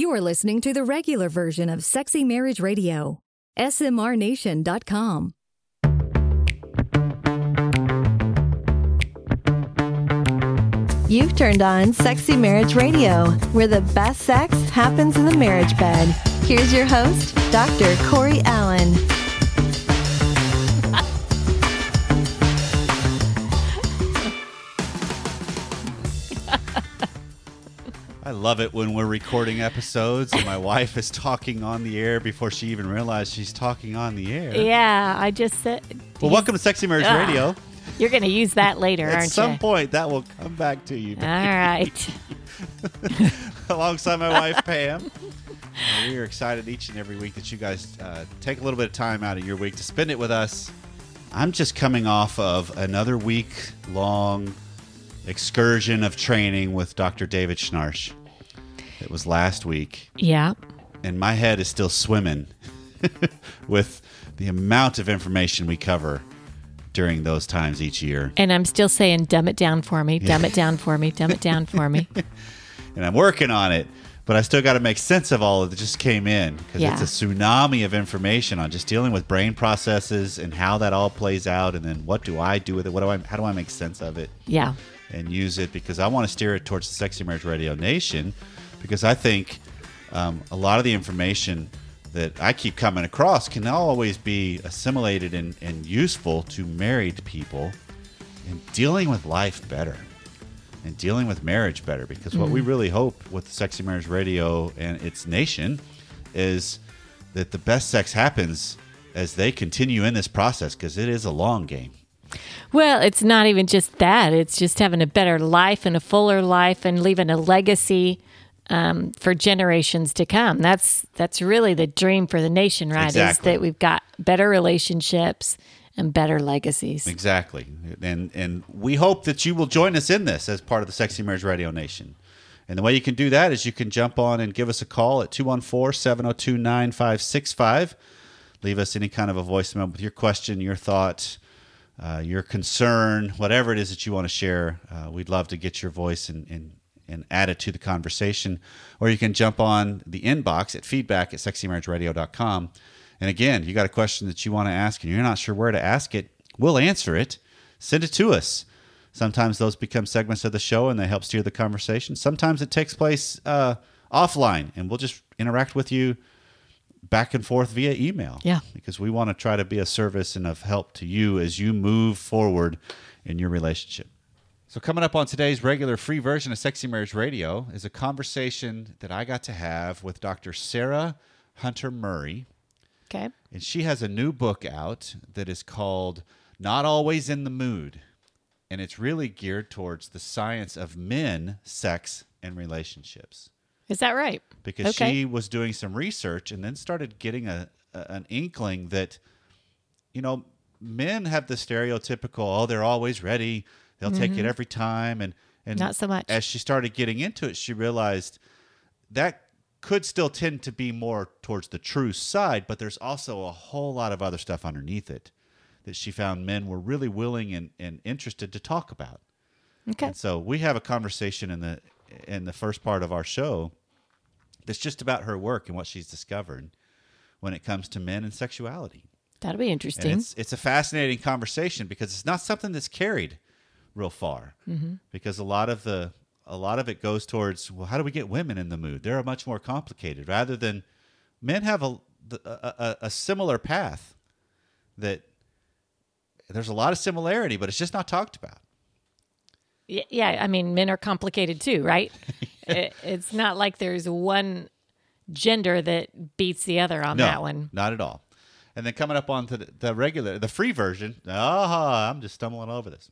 You are listening to the regular version of Sexy Marriage Radio, smrnation.com. You've turned on Sexy Marriage Radio, where the best sex happens in the marriage bed. Here's your host, Dr. Corey Allen. I love it when we're recording episodes and my wife is talking on the air before she even realized she's talking on the air. Yeah, I just said... Well, welcome to Sexy Marriage Radio. You're going to use that later, aren't you? At some point, that will come back to you, baby. All right. Alongside my wife, Pam. We are excited each and every week that you guys take a little bit of time out of your week to spend it with us. I'm just coming off of another week-long excursion of training with Dr. David Schnarch. It was last week. Yeah. And my head is still swimming with the amount of information we cover during those times each year. And I'm still saying, dumb it down for me, dumb it down for me, dumb it down for me. And I'm working on it, but I still got to make sense of all that just came in, because it's a tsunami of information on just dealing with brain processes and how that all plays out, and then what do I do with it? How do I make sense of it? Yeah. And use it, because I want to steer it towards the Sexy Marriage Radio Nation, because I think a lot of the information that I keep coming across can always be assimilated and useful to married people in dealing with life better and dealing with marriage better. Because what we really hope with Sexy Marriage Radio and its nation is that the best sex happens as they continue in this process, because it is a long game. Well, it's not even just that. It's just having a better life and a fuller life and leaving a legacy for generations to come. That's really the dream for the nation, right? Exactly. Is that we've got better relationships and better legacies. Exactly. And we hope that you will join us in this as part of the Sexy Marriage Radio Nation. And the way you can do that is you can jump on and give us a call at 214-702-9565. Leave us any kind of a voicemail with your question, your thought, your concern, whatever it is that you want to share. We'd love to get your voice and add it to the conversation. Or you can jump on the inbox at feedback@sexymarriageradio.com. And again, you got a question that you want to ask and you're not sure where to ask it, we'll answer it. Send it to us. Sometimes those become segments of the show and they help steer the conversation. Sometimes it takes place offline and we'll just interact with you back and forth via email. Yeah. Because we want to try to be a service and of help to you as you move forward in your relationship. So coming up on today's regular free version of Sexy Marriage Radio is a conversation that I got to have with Dr. Sarah Hunter-Murray. Okay. And she has a new book out that is called Not Always in the Mood. And it's really geared towards the science of men, sex, and relationships. Is that right? Because she was doing some research and then started getting an inkling that, you know, men have the stereotypical, oh, they're always ready, they'll take it every time. And not so much. As she started getting into it, she realized that could still tend to be more towards the true side, but there's also a whole lot of other stuff underneath it that she found men were really willing and interested to talk about. Okay. And so we have a conversation in the first part of our show that's just about her work and what she's discovered when it comes to men and sexuality. That'll be interesting. And it's a fascinating conversation because it's not something that's carried real far, because a lot of it goes towards, well, how do we get women in the mood? They're much more complicated, rather than men have a similar path that there's a lot of similarity, but it's just not talked about. Yeah, I mean, men are complicated too, right? It's not like there's one gender that beats the other on that one. Not at all. And then coming up on to the free version. I'm just stumbling over this.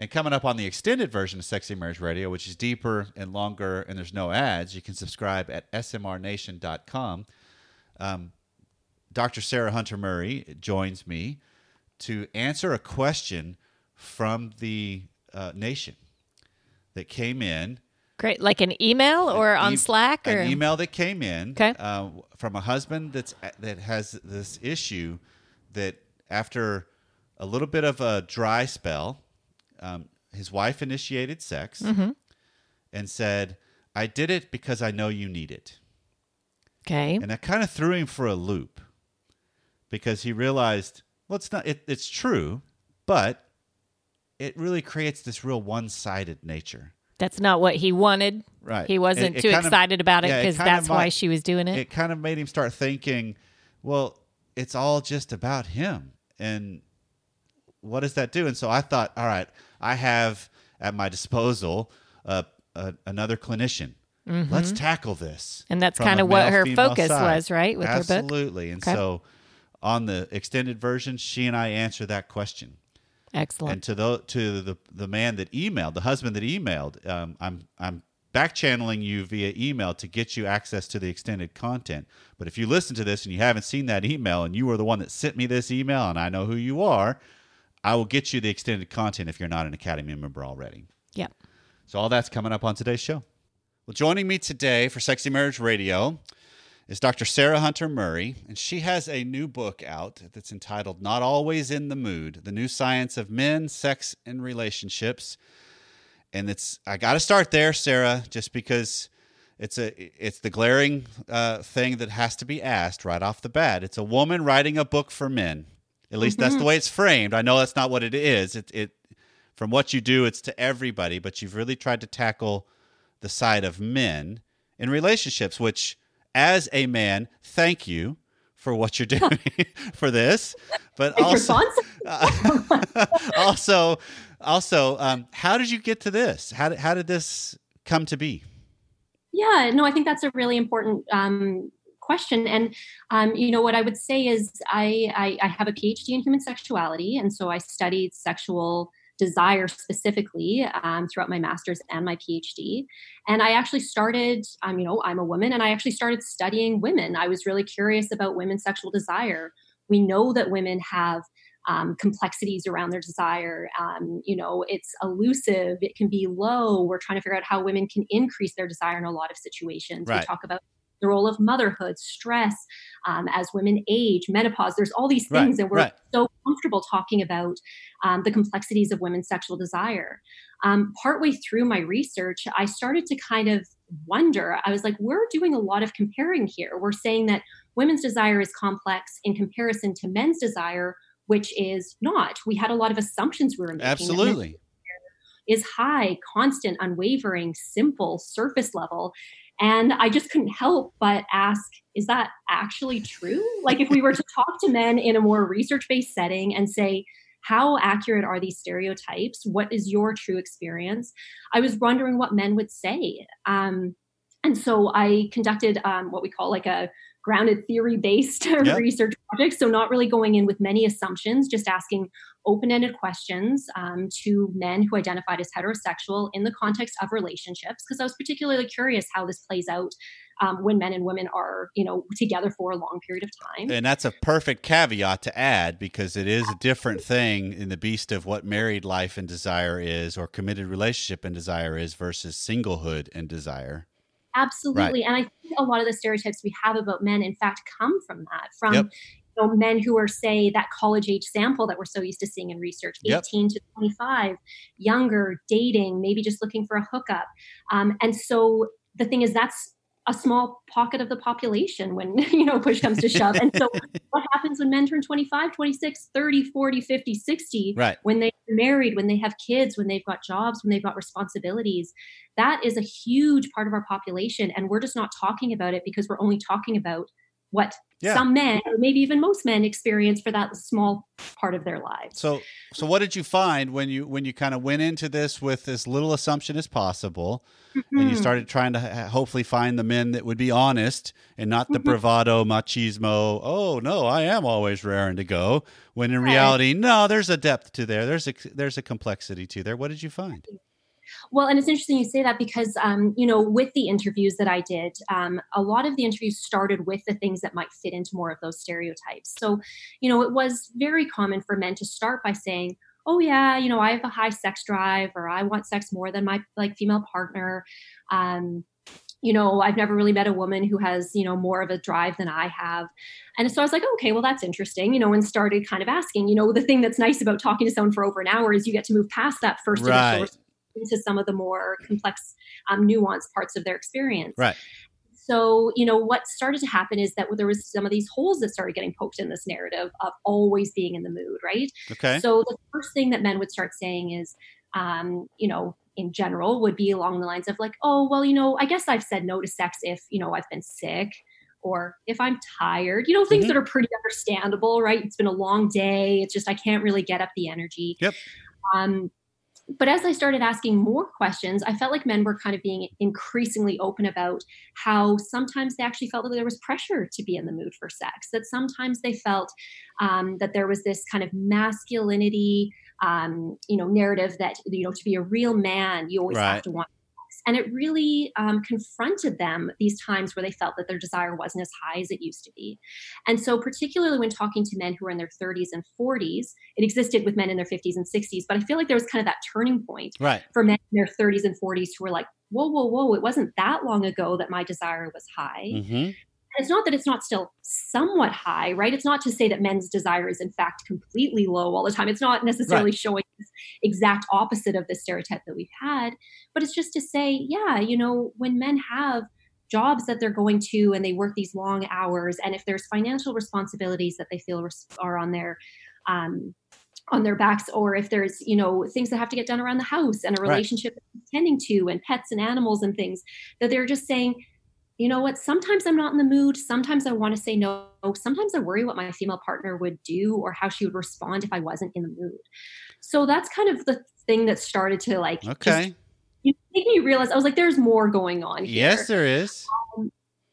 And coming up on the extended version of Sexy Marriage Radio, which is deeper and longer, and there's no ads, you can subscribe at smrnation.com. Dr. Sarah Hunter-Murray joins me to answer a question from the nation that came in. Great. Like an email or on Slack? Or an email that came in from a husband that has this issue that after a little bit of a dry spell, his wife initiated sex, and said, I did it because I know you need it. Okay. And that kind of threw him for a loop because he realized, well, it's true, but it really creates this real one-sided nature. That's not what he wanted. Right. He wasn't too excited about it because that's why she was doing it. It kind of made him start thinking, well, it's all just about him. And what does that do? And so I thought, all right, I have at my disposal another clinician. Mm-hmm. Let's tackle this. And that's kind of what her focus was, right? With her book? Absolutely. And so on the extended version, she and I answer that question. Excellent. And to the man that emailed, the husband that emailed, I'm back channeling you via email to get you access to the extended content. But if you listen to this and you haven't seen that email and you were the one that sent me this email and I know who you are, I will get you the extended content if you're not an Academy member already. Yeah. So all that's coming up on today's show. Well, joining me today for Sexy Marriage Radio is Dr. Sarah Hunter-Murray, and she has a new book out that's entitled Not Always in the Mood, The New Science of Men, Sex, and Relationships. And I got to start there, Sarah, just because it's the glaring thing that has to be asked right off the bat. It's a woman writing a book for men. At least that's the way it's framed. I know that's not what it is. It from what you do, it's to everybody, but you've really tried to tackle the side of men in relationships, which... As a man, thank you for what you're doing for this, but also, how did you get to this? How did this come to be? Yeah, no, I think that's a really important question. And, what I would say is I have a PhD in human sexuality, and so I studied sexual desire specifically throughout my master's and my PhD. And I actually started, I'm a woman, and I actually started studying women. I was really curious about women's sexual desire. We know that women have complexities around their desire. It's elusive. It can be low. We're trying to figure out how women can increase their desire in a lot of situations. Right. We talk about the role of motherhood, stress, as women age, menopause, there's all these things. Right, and we're so comfortable talking about the complexities of women's sexual desire. Partway through my research, I started to kind of wonder, I was like, we're doing a lot of comparing here. We're saying that women's desire is complex in comparison to men's desire, which is not. We had a lot of assumptions we were making. Absolutely. Is high, constant, unwavering, simple, surface level. And I just couldn't help but ask, is that actually true? Like if we were to talk to men in a more research-based setting and say, how accurate are these stereotypes? What is your true experience? I was wondering what men would say. And so I conducted what we call like a grounded theory-based research project. So not really going in with many assumptions, just asking open-ended questions to men who identified as heterosexual in the context of relationships, because I was particularly curious how this plays out when men and women are, together for a long period of time. And that's a perfect caveat to add, because it is a different thing in the beast of what married life and desire is, or committed relationship and desire is, versus singlehood and desire. Absolutely. Right. And I think a lot of the stereotypes we have about men, in fact, come from that, men who are, say, that college age sample that we're so used to seeing in research, 18 to 25, younger, dating, maybe just looking for a hookup. And so the thing is, that's a small pocket of the population when, push comes to shove. And so what happens when men turn 25, 26, 30, 40, 50, 60, when they're married, when they have kids, when they've got jobs, when they've got responsibilities, that is a huge part of our population. And we're just not talking about it because we're only talking about what some men, or maybe even most men, experience for that small part of their lives. So what did you find when you kind of went into this with as little assumption as possible, and you started trying to hopefully find the men that would be honest and not the bravado, machismo, oh no, I am always raring to go, when in reality, no, there's a depth to there. There's a complexity to there. What did you find? Well, and it's interesting you say that because, with the interviews that I did, a lot of the interviews started with the things that might fit into more of those stereotypes. So, it was very common for men to start by saying, oh yeah, I have a high sex drive, or I want sex more than my female partner. I've never really met a woman who has, more of a drive than I have. And so I was like, okay, well, that's interesting, and started kind of asking, the thing that's nice about talking to someone for over an hour is you get to move past that first initial into some of the more complex, nuanced parts of their experience. Right. So, you know, what started to happen is that there was some of these holes that started getting poked in this narrative of always being in the mood, right? Okay. So the first thing that men would start saying is, you know, in general would be along the lines of like, oh, well, you know, I guess I've said no to sex if, you know, I've been sick or if I'm tired, you know, things that are pretty understandable, right? It's been a long day. It's just, I can't really get up the energy. Yep. But as I started asking more questions, I felt like men were kind of being increasingly open about how sometimes they actually felt that there was pressure to be in the mood for sex, that sometimes they felt that there was this kind of masculinity, you know, narrative that, you know, to be a real man, you always have to want sex. And it really confronted them these times where they felt that their desire wasn't as high as it used to be. And so particularly when talking to men who were in their 30s and 40s, it existed with men in their 50s and 60s, but I feel like there was kind of that turning point for men in their 30s and 40s who were like, whoa, whoa, whoa, it wasn't that long ago that my desire was high. Mm-hmm. It's not that it's not still somewhat high, right? It's not to say that men's desire is in fact completely low all the time. It's not necessarily showing this exact opposite of the stereotype that we've had, but it's just to say, yeah, you know, when men have jobs that they're going to and they work these long hours, and if there's financial responsibilities that they feel are on their backs, or if there's, you know, things that have to get done around the house and a relationship they're tending to and pets and animals and things, that they're just saying, you know what, sometimes I'm not in the mood. Sometimes I want to say no. Sometimes I worry what my female partner would do or how she would respond if I wasn't in the mood. So that's kind of the thing that started to like, just, you know, make me realize, I was like, there's more going on here. Yes, there is.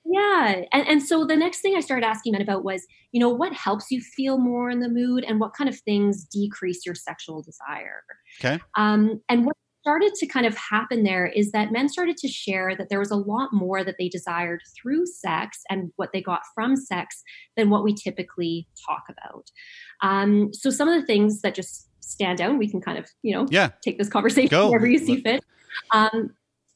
Yeah. And so the next thing I started asking men about was, you know, what helps you feel more in the mood and what kind of things decrease your sexual desire? Okay. And what started to kind of happen there is that men started to share that there was a lot more that they desired through sex and what they got from sex than what we typically talk about. So some of the things that just stand out, we can kind of, you know, take this conversation wherever you see fit.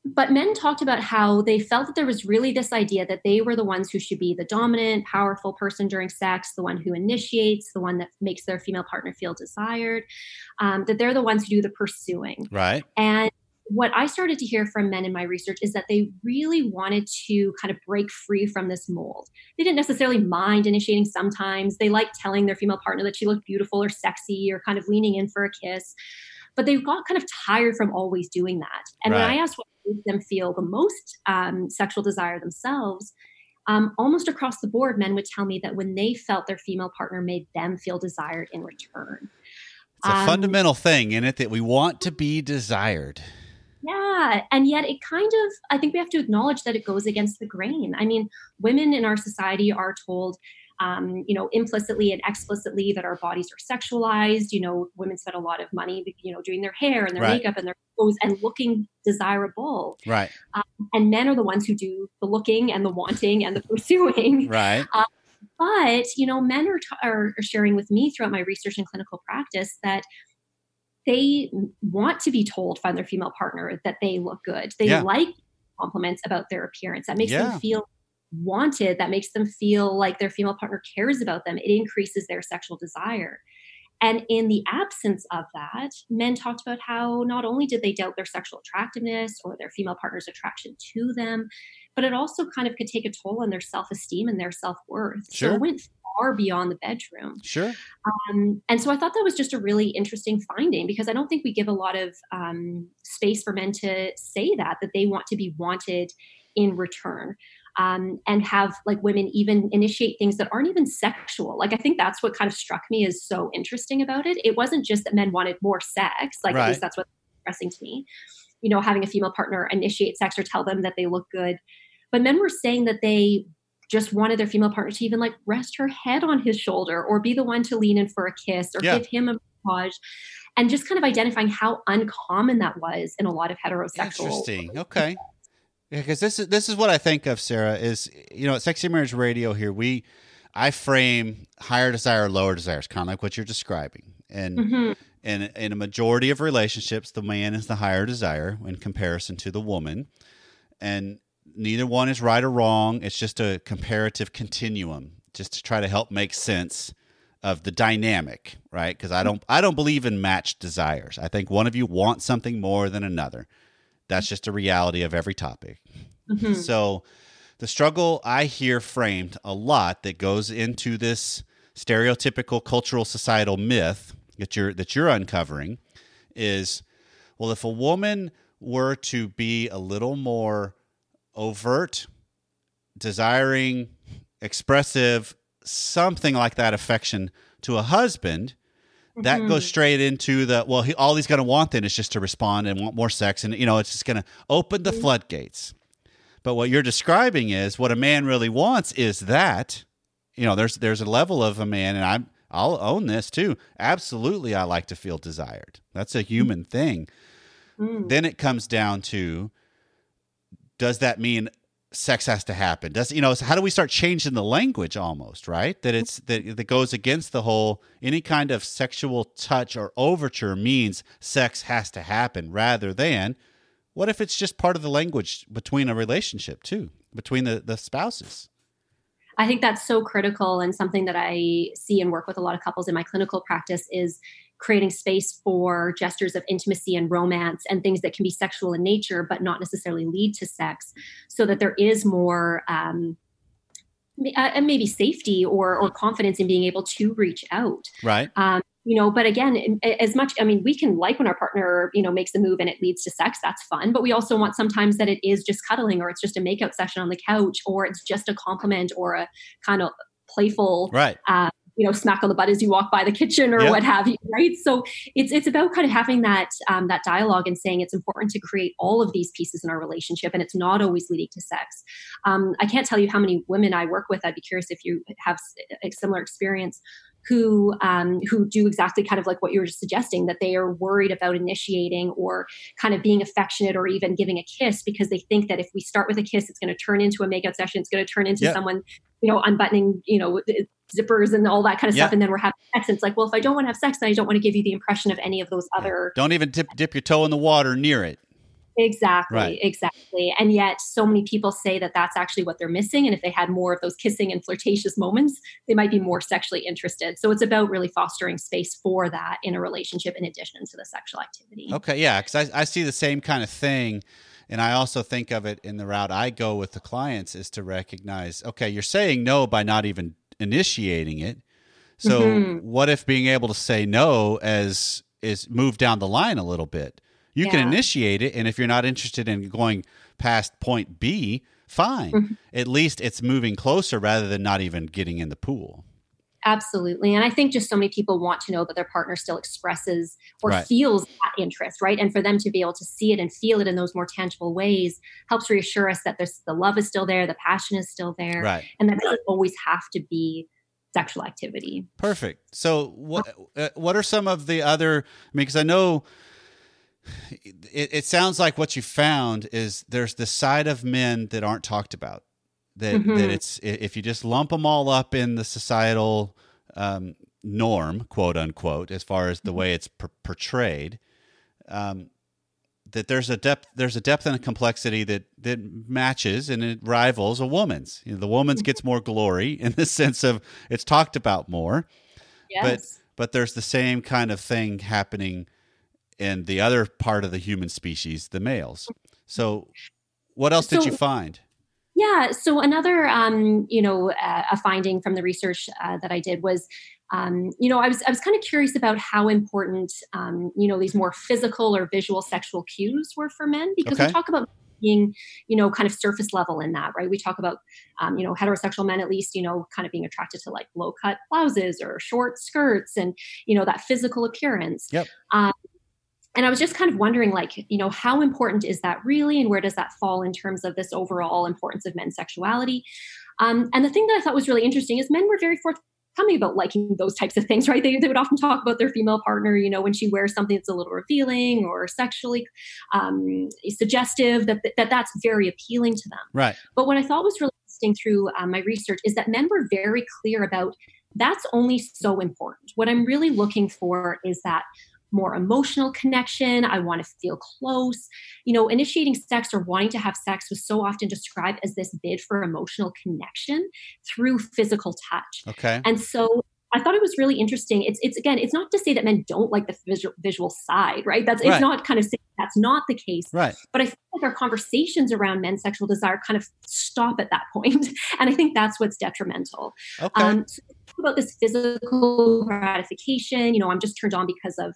But men talked about how they felt that there was really this idea that they were the ones who should be the dominant, powerful person during sex, the one who initiates, the one that makes their female partner feel desired, that they're the ones who do the pursuing. Right. And what I started to hear from men in my research is that they really wanted to kind of break free from this mold. They didn't necessarily mind initiating sometimes. They liked telling their female partner that she looked beautiful or sexy or kind of leaning in for a kiss. But they got kind of tired from always doing that. And when I asked what made them feel the most sexual desire themselves, almost across the board, men would tell me that when they felt their female partner made them feel desired in return. It's a fundamental thing in it that we want to be desired. Yeah. And yet it kind of, I think we have to acknowledge that it goes against the grain. I mean, women in our society are told, you know, implicitly and explicitly that our bodies are sexualized. You know, women spend a lot of money, you know, doing their hair and their makeup and their clothes and looking desirable. Right. And men are the ones who do the looking and the wanting and the pursuing. Right. But, you know, men are sharing with me throughout my research and clinical practice that they want to be told by their female partner that they look good. They like compliments about their appearance. That makes them feel wanted, that makes them feel like their female partner cares about them. It increases their sexual desire. And in the absence of that, men talked about how not only did they doubt their sexual attractiveness or their female partner's attraction to them, but it also kind of could take a toll on their self-esteem and their self-worth. Sure. So it went far beyond the bedroom. Sure. And so I thought that was just a really interesting finding, because I don't think we give a lot of space for men to say that they want to be wanted in return. And have like women even initiate things that aren't even sexual. Like, I think that's what kind of struck me as so interesting about it. It wasn't just that men wanted more sex. Like, at least that's what's impressing to me, you know, having a female partner initiate sex or tell them that they look good. But men were saying that they just wanted their female partner to even like rest her head on his shoulder or be the one to lean in for a kiss or give him a massage, and just kind of identifying how uncommon that was in a lot of heterosexual. Interesting. Okay. Because this is what I think of, Sarah, is, you know, at Sexy Marriage Radio here, I frame higher desire, lower desire. It's kind of like what you're describing. And in a majority of relationships, the man is the higher desire in comparison to the woman. And neither one is right or wrong. It's just a comparative continuum, just to try to help make sense of the dynamic, right? Because I don't believe in matched desires. I think one of you wants something more than another. That's just a reality of every topic. Mm-hmm. So the struggle I hear framed a lot that goes into this stereotypical cultural societal myth that you're uncovering is, well, if a woman were to be a little more overt, desiring, expressive, something like that affection to a husband, that mm-hmm. goes straight into the, well, all he's going to want then is just to respond and want more sex. And, you know, it's just going to open the floodgates. But what you're describing is what a man really wants is that, you know, there's a level of a man, and I'll own this too. Absolutely, I like to feel desired. That's a human mm-hmm. thing. Mm-hmm. Then it comes down to, does that mean sex has to happen? So how do we start changing the language almost, right? That goes against the whole, any kind of sexual touch or overture means sex has to happen, rather than what if it's just part of the language between a relationship too, between the spouses? I think that's so critical, and something that I see and work with a lot of couples in my clinical practice is creating space for gestures of intimacy and romance and things that can be sexual in nature, but not necessarily lead to sex, so that there is more and maybe safety or confidence in being able to reach out. Right. You know, but again, as much, I mean, we can like when our partner, you know, makes a move and it leads to sex, that's fun. But we also want sometimes that it is just cuddling, or it's just a makeout session on the couch, or it's just a compliment or a kind of playful, right. You know, smack on the butt as you walk by the kitchen or yep. what have you, right? So it's about kind of having that dialogue and saying it's important to create all of these pieces in our relationship, and it's not always leading to sex. I can't tell you how many women I work with. I'd be curious if you have a similar experience, who do exactly kind of like what you were just suggesting, that they are worried about initiating or kind of being affectionate or even giving a kiss, because they think that if we start with a kiss, it's going to turn into a makeout session. It's going to turn into yep. someone, you know, unbuttoning, you know, zippers and all that kind of yep. stuff. And then we're having sex. And it's like, well, if I don't want to have sex, then I don't want to give you the impression of any of those other. Don't even dip your toe in the water near it. Exactly, right. Exactly. And yet so many people say that that's actually what they're missing. And if they had more of those kissing and flirtatious moments, they might be more sexually interested. So it's about really fostering space for that in a relationship in addition to the sexual activity. Okay, yeah, because I see the same kind of thing. And I also think of it in the route I go with the clients is to recognize, okay, you're saying no by not even initiating it. So mm-hmm. what if being able to say no is move down the line a little bit? You yeah. can initiate it, and if you're not interested in going past point B, fine. Mm-hmm. At least it's moving closer rather than not even getting in the pool. Absolutely. And I think just so many people want to know that their partner still expresses or right. feels that interest, right? And for them to be able to see it and feel it in those more tangible ways helps reassure us that the love is still there, the passion is still there, right. and that doesn't always have to be sexual activity. Perfect. So what are some of the other, I mean, because I know... It sounds like what you found is there's the side of men that aren't talked about, that mm-hmm. that it's, if you just lump them all up in the societal norm, quote unquote, as far as the way it's portrayed, that there's a depth and a complexity that matches and it rivals a woman's. You know, the woman's gets more glory in the sense of it's talked about more, yes. but there's the same kind of thing happening and the other part of the human species, the males. So what else did you find? Yeah. So another, a finding from the research that I did was, I was kind of curious about how important, these more physical or visual sexual cues were for men, because okay. we talk about being, you know, kind of surface level in that, right? We talk about, heterosexual men, at least, you know, kind of being attracted to like low cut blouses or short skirts and, you know, that physical appearance. Yep. And I was just kind of wondering, like, you know, how important is that really? And where does that fall in terms of this overall importance of men's sexuality? And the thing that I thought was really interesting is men were very forthcoming about liking those types of things, right? They would often talk about their female partner, you know, when she wears something that's a little revealing or sexually suggestive, that's very appealing to them. Right. But what I thought was really interesting through my research is that men were very clear about that's only so important. What I'm really looking for is that more emotional connection. I want to feel close. You know, initiating sex or wanting to have sex was so often described as this bid for emotional connection through physical touch. Okay. And so I thought it was really interesting. It's again, it's not to say that men don't like the visual side, right? That's, it's not kind of saying that's not the case. Right. But I feel like our conversations around men's sexual desire kind of stop at that point. And I think that's what's detrimental. Okay. So about this physical gratification, you know, I'm just turned on because of,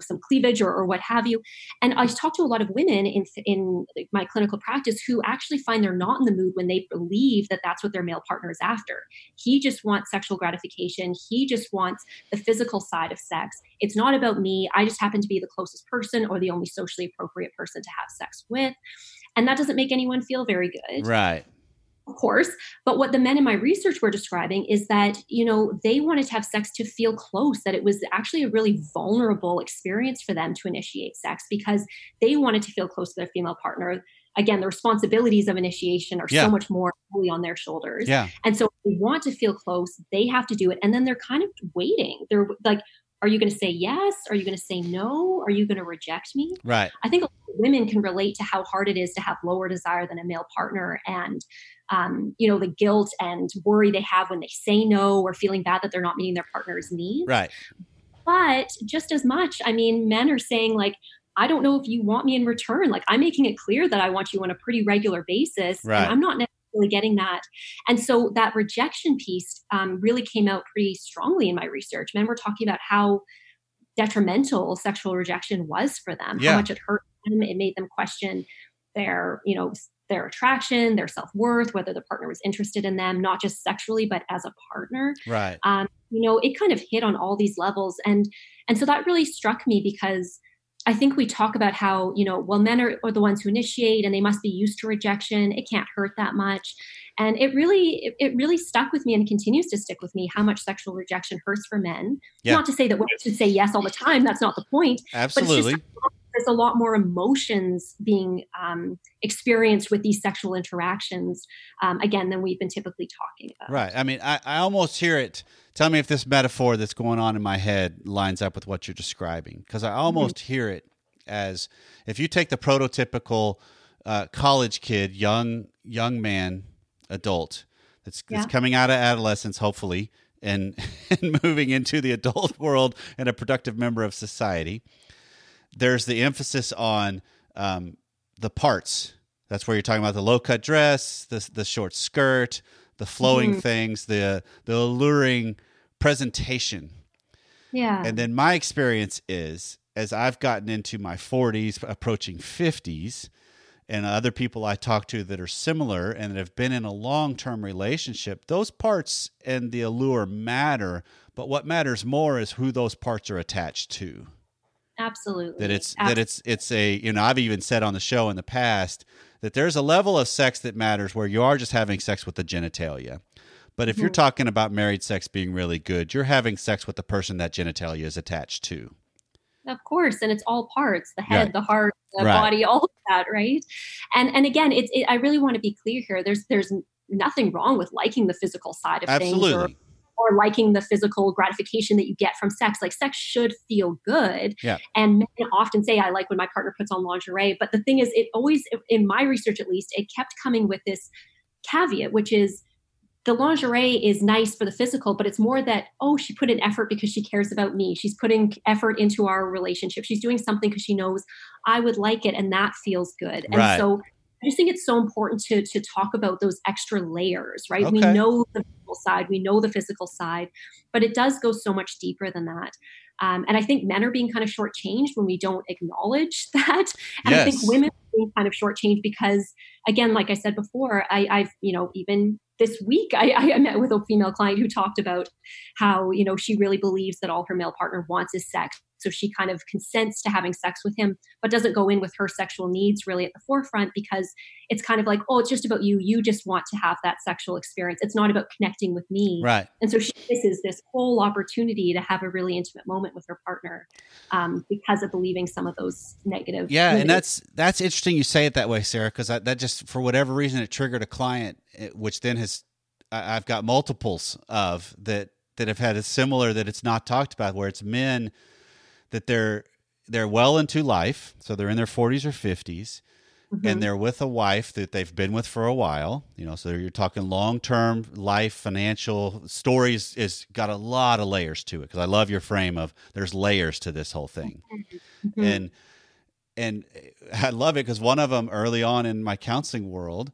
some cleavage or what have you. And I talk to a lot of women in my clinical practice who actually find they're not in the mood when they believe that that's what their male partner is after. He just wants sexual gratification. He just wants the physical side of sex. It's not about me. I just happen to be the closest person or the only socially appropriate person to have sex with. And that doesn't make anyone feel very good. Right. Of course. But what the men in my research were describing is that, you know, they wanted to have sex to feel close, that it was actually a really vulnerable experience for them to initiate sex because they wanted to feel close to their female partner. Again, the responsibilities of initiation are so much more fully on their shoulders. Yeah. And so if they want to feel close, they have to do it. And then they're kind of waiting. They're like, are you going to say yes? Are you going to say no? Are you going to reject me? Right. I think a lot of women can relate to how hard it is to have lower desire than a male partner, and the guilt and worry they have when they say no, or feeling bad that they're not meeting their partner's needs. Right. But just as much, I mean, men are saying like, I don't know if you want me in return. Like, I'm making it clear that I want you on a pretty regular basis. Right. And I'm not necessarily getting that. And so that rejection piece really came out pretty strongly in my research. Men were talking about how detrimental sexual rejection was for them, how much it hurt them. It made them question their attraction, their self-worth, whether the partner was interested in them, not just sexually, but as a partner. Right. It kind of hit on all these levels. And so that really struck me because I think we talk about how, men are the ones who initiate and they must be used to rejection. It can't hurt that much. And it really stuck with me and continues to stick with me how much sexual rejection hurts for men. Yeah. Not to say that women should say yes all the time. That's not the point. Absolutely. But it's just, there's a lot more emotions being experienced with these sexual interactions, again, than we've been typically talking about. Right. I mean, I almost hear it. Tell me if this metaphor that's going on in my head lines up with what you're describing, because I almost hear it as if you take the prototypical college kid, young man, adult that's coming out of adolescence, hopefully, and moving into the adult world and a productive member of society. There's the emphasis on the parts. That's where you're talking about the low-cut dress, the short skirt, the flowing things, the alluring presentation. Yeah. And then my experience is, as I've gotten into my 40s, approaching 50s, and other people I talk to that are similar and that have been in a long-term relationship, those parts and the allure matter, but what matters more is who those parts are attached to. Absolutely. That it's I've even said on the show in the past that there's a level of sex that matters where you are just having sex with the genitalia. But if you're talking about married sex being really good, you're having sex with the person that genitalia is attached to. Of course. And it's all parts, the head, the heart, the body, all of that. Right. And again, I really want to be clear here. There's nothing wrong with liking the physical side of things. Absolutely. Or liking the physical gratification that you get from sex. Like, sex should feel good. Yeah. And men often say, I like when my partner puts on lingerie. But the thing is, it always, in my research at least, it kept coming with this caveat, which is the lingerie is nice for the physical, but it's more that, oh, she put in effort because she cares about me. She's putting effort into our relationship. She's doing something because she knows I would like it and that feels good. Right. And so I just think it's so important to talk about those extra layers, right? Okay. We know the mental side, we know the physical side, but it does go so much deeper than that. And I think men are being kind of shortchanged when we don't acknowledge that. And I think women are being kind of shortchanged because, again, like I said before, I've even this week, I met with a female client who talked about how, she really believes that all her male partner wants is sex. So she kind of consents to having sex with him, but doesn't go in with her sexual needs really at the forefront because it's kind of like, oh, it's just about you. You just want to have that sexual experience. It's not about connecting with me. Right. And so she misses this whole opportunity to have a really intimate moment with her partner because of believing some of those negative. Yeah. Motives. And that's interesting you say it that way, Sarah, because that just, for whatever reason, it triggered a client, which then I've got multiples of that have had a similar, that it's not talked about, where it's men that they're well into life, so they're in their 40s or 50s, mm-hmm. and they're with a wife that they've been with for a while, you know, so you're talking long-term life, financial stories, is got a lot of layers to it. Cause I love your frame of there's layers to this whole thing. Mm-hmm. And I love it. Cause one of them early on in my counseling world,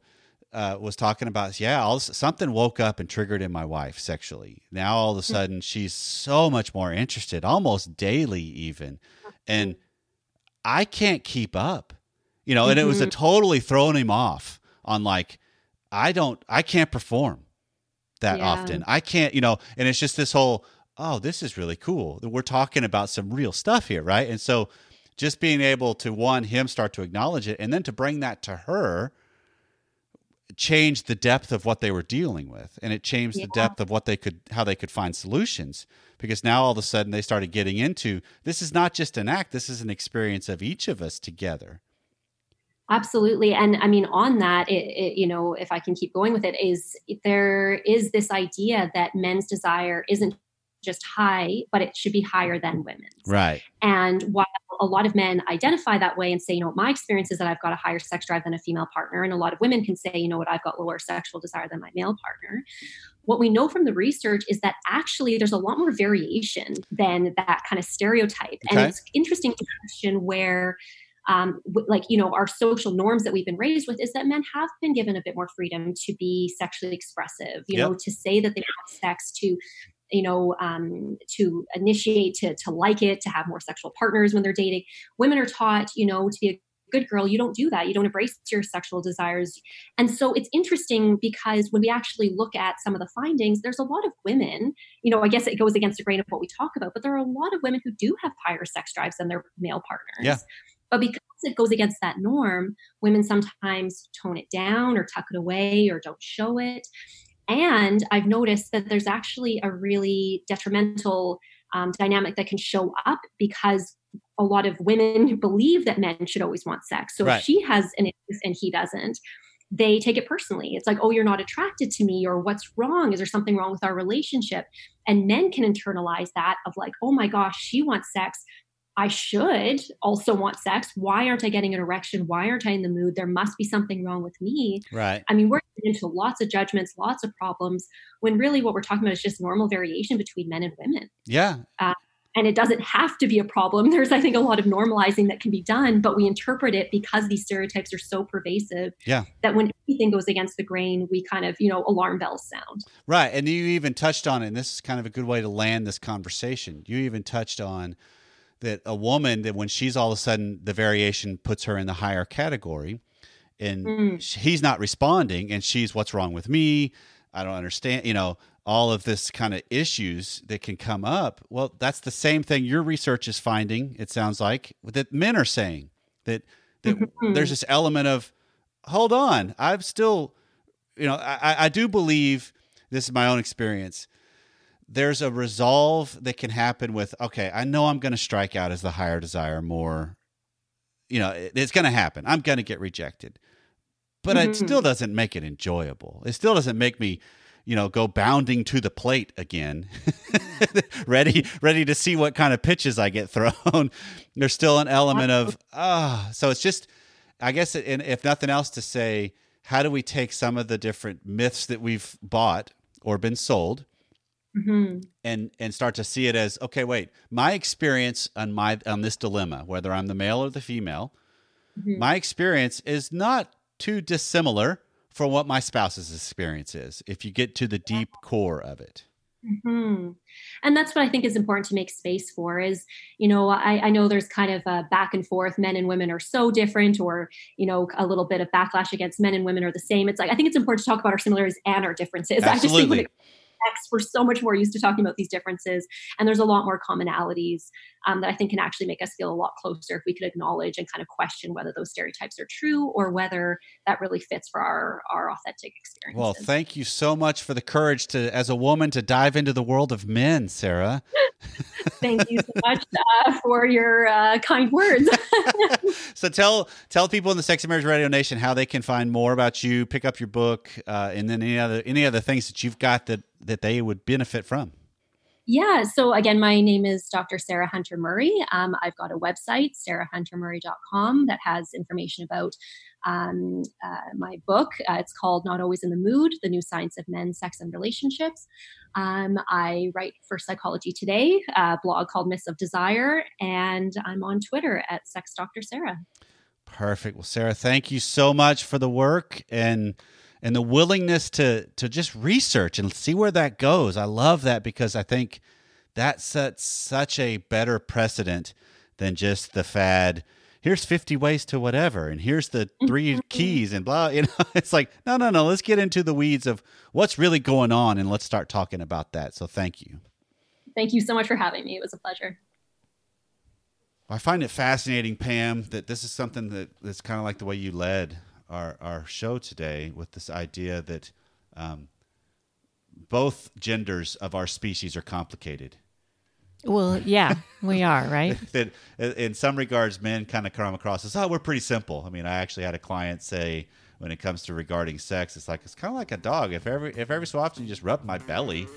was talking about, something woke up and triggered in my wife sexually. Now, all of a sudden she's so much more interested, almost daily even. And I can't keep up, you know, and it was a totally throwing him off on like, I can't perform that often. I can't, you know, and it's just this whole, oh, this is really cool. We're talking about some real stuff here. Right. And so just being able to him start to acknowledge it and then to bring that to her changed the depth of what they were dealing with. And it changed the depth of what how they could find solutions, because now all of a sudden they started getting into, this is not just an act, this is an experience of each of us together. Absolutely. And I mean, on that, it, you know, if I can keep going with it, is there is this idea that men's desire isn't just high, but it should be higher than women's. Right. And while a lot of men identify that way and say, you know, my experience is that I've got a higher sex drive than a female partner. And a lot of women can say, you know what, I've got lower sexual desire than my male partner. What we know from the research is that actually there's a lot more variation than that kind of stereotype. Okay. And it's interesting to question where, like, you know, our social norms that we've been raised with is that men have been given a bit more freedom to be sexually expressive, you know, to say that they have sex, to, you know, to initiate, to like it, to have more sexual partners when they're dating. Women are taught, you know, to be a good girl. You don't do that. You don't embrace your sexual desires. And so it's interesting because when we actually look at some of the findings, there's a lot of women, you know, I guess it goes against the grain of what we talk about, but there are a lot of women who do have higher sex drives than their male partners. Yeah. But because it goes against that norm, women sometimes tone it down or tuck it away or don't show it. And I've noticed that there's actually a really detrimental dynamic that can show up because a lot of women believe that men should always want sex. So if she has an interest and he doesn't, they take it personally. It's like, oh, you're not attracted to me, or what's wrong? Is there something wrong with our relationship? And men can internalize that of like, oh my gosh, she wants sex. I should also want sex. Why aren't I getting an erection? Why aren't I in the mood? There must be something wrong with me. Right. I mean, we're into lots of judgments, lots of problems, when really what we're talking about is just normal variation between men and women. Yeah. And it doesn't have to be a problem. There's, I think, a lot of normalizing that can be done, but we interpret it because these stereotypes are so pervasive that when anything goes against the grain, we kind of, you know, alarm bells sound. Right. And you even touched on it, and this is kind of a good way to land this conversation. You even touched on that a woman, that when she's all of a sudden, the variation puts her in the higher category and he's not responding and she's, what's wrong with me? I don't understand, you know, all of this kind of issues that can come up. Well, that's the same thing your research is finding, it sounds like, that men are saying that there's this element of, hold on, I've still, you know, I do believe, this is my own experience, there's a resolve that can happen with, okay, I know I'm going to strike out as the higher desire more, you know, it's going to happen. I'm going to get rejected, but it still doesn't make it enjoyable. It still doesn't make me, you know, go bounding to the plate again, ready to see what kind of pitches I get thrown. There's still an element of, so it's just, I guess, and if nothing else to say, how do we take some of the different myths that we've bought or been sold and start to see it as, okay, wait, my experience on this dilemma, whether I'm the male or the female, my experience is not too dissimilar from what my spouse's experience is, if you get to the deep core of it. And that's what I think is important to make space for is, you know, I know there's kind of a back and forth, men and women are so different, or, you know, a little bit of backlash against men and women are the same. It's like, I think it's important to talk about our similarities and our differences. Absolutely. I just think when it we're so much more used to talking about these differences, and there's a lot more commonalities that I think can actually make us feel a lot closer if we could acknowledge and kind of question whether those stereotypes are true or whether that really fits for our authentic experiences. Well, thank you so much for the courage to, as a woman, to dive into the world of men, Sarah. Thank you so much for your kind words. So tell people in the Sexy Marriage Radio Nation how they can find more about you, pick up your book, and then any other things that you've got that they would benefit from. Yeah. So again, my name is Dr. Sarah Hunter-Murray. I've got a website, sarahuntermurray.com, that has information about my book. It's called Not Always in the Mood, The New Science of Men, Sex, and Relationships. I write for Psychology Today, a blog called Myths of Desire, and I'm on Twitter at @SexDrSarah. Perfect. Well, Sarah, thank you so much for the work and the willingness to just research and see where that goes. I love that, because I think that sets such a better precedent than just the fad. Here's 50 ways to whatever, and here's the 3 keys and blah. You know, it's like, no, let's get into the weeds of what's really going on, and let's start talking about that. So thank you. Thank you so much for having me. It was a pleasure. I find it fascinating, Pam, that this is something that's kind of like the way you led our show today, with this idea that both genders of our species are complicated. Well, yeah, we are, right? That in some regards, men kind of come across as, oh, we're pretty simple. I mean, I actually had a client say, when it comes to regarding sex, it's kind of like a dog. If every so often you just rub my belly,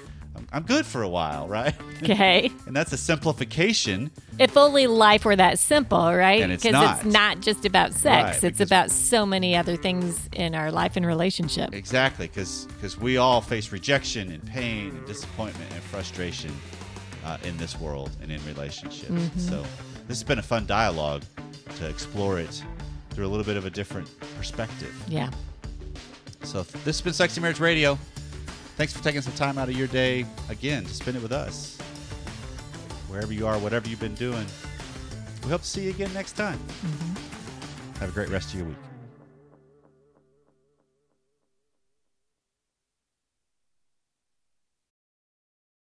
I'm good for a while, right? Okay. And that's a simplification. If only life were that simple, right? And it's not. Because it's not just about sex. Right, it's about so many other things in our life and relationship. Exactly, because we all face rejection and pain and disappointment and frustration in this world and in relationships. Mm-hmm. So this has been a fun dialogue to explore it through a little bit of a different perspective. Yeah. So this has been Sexy Marriage Radio. Thanks for taking some time out of your day, again, to spend it with us. Wherever you are, whatever you've been doing, we hope to see you again next time. Mm-hmm. Have a great rest of your week.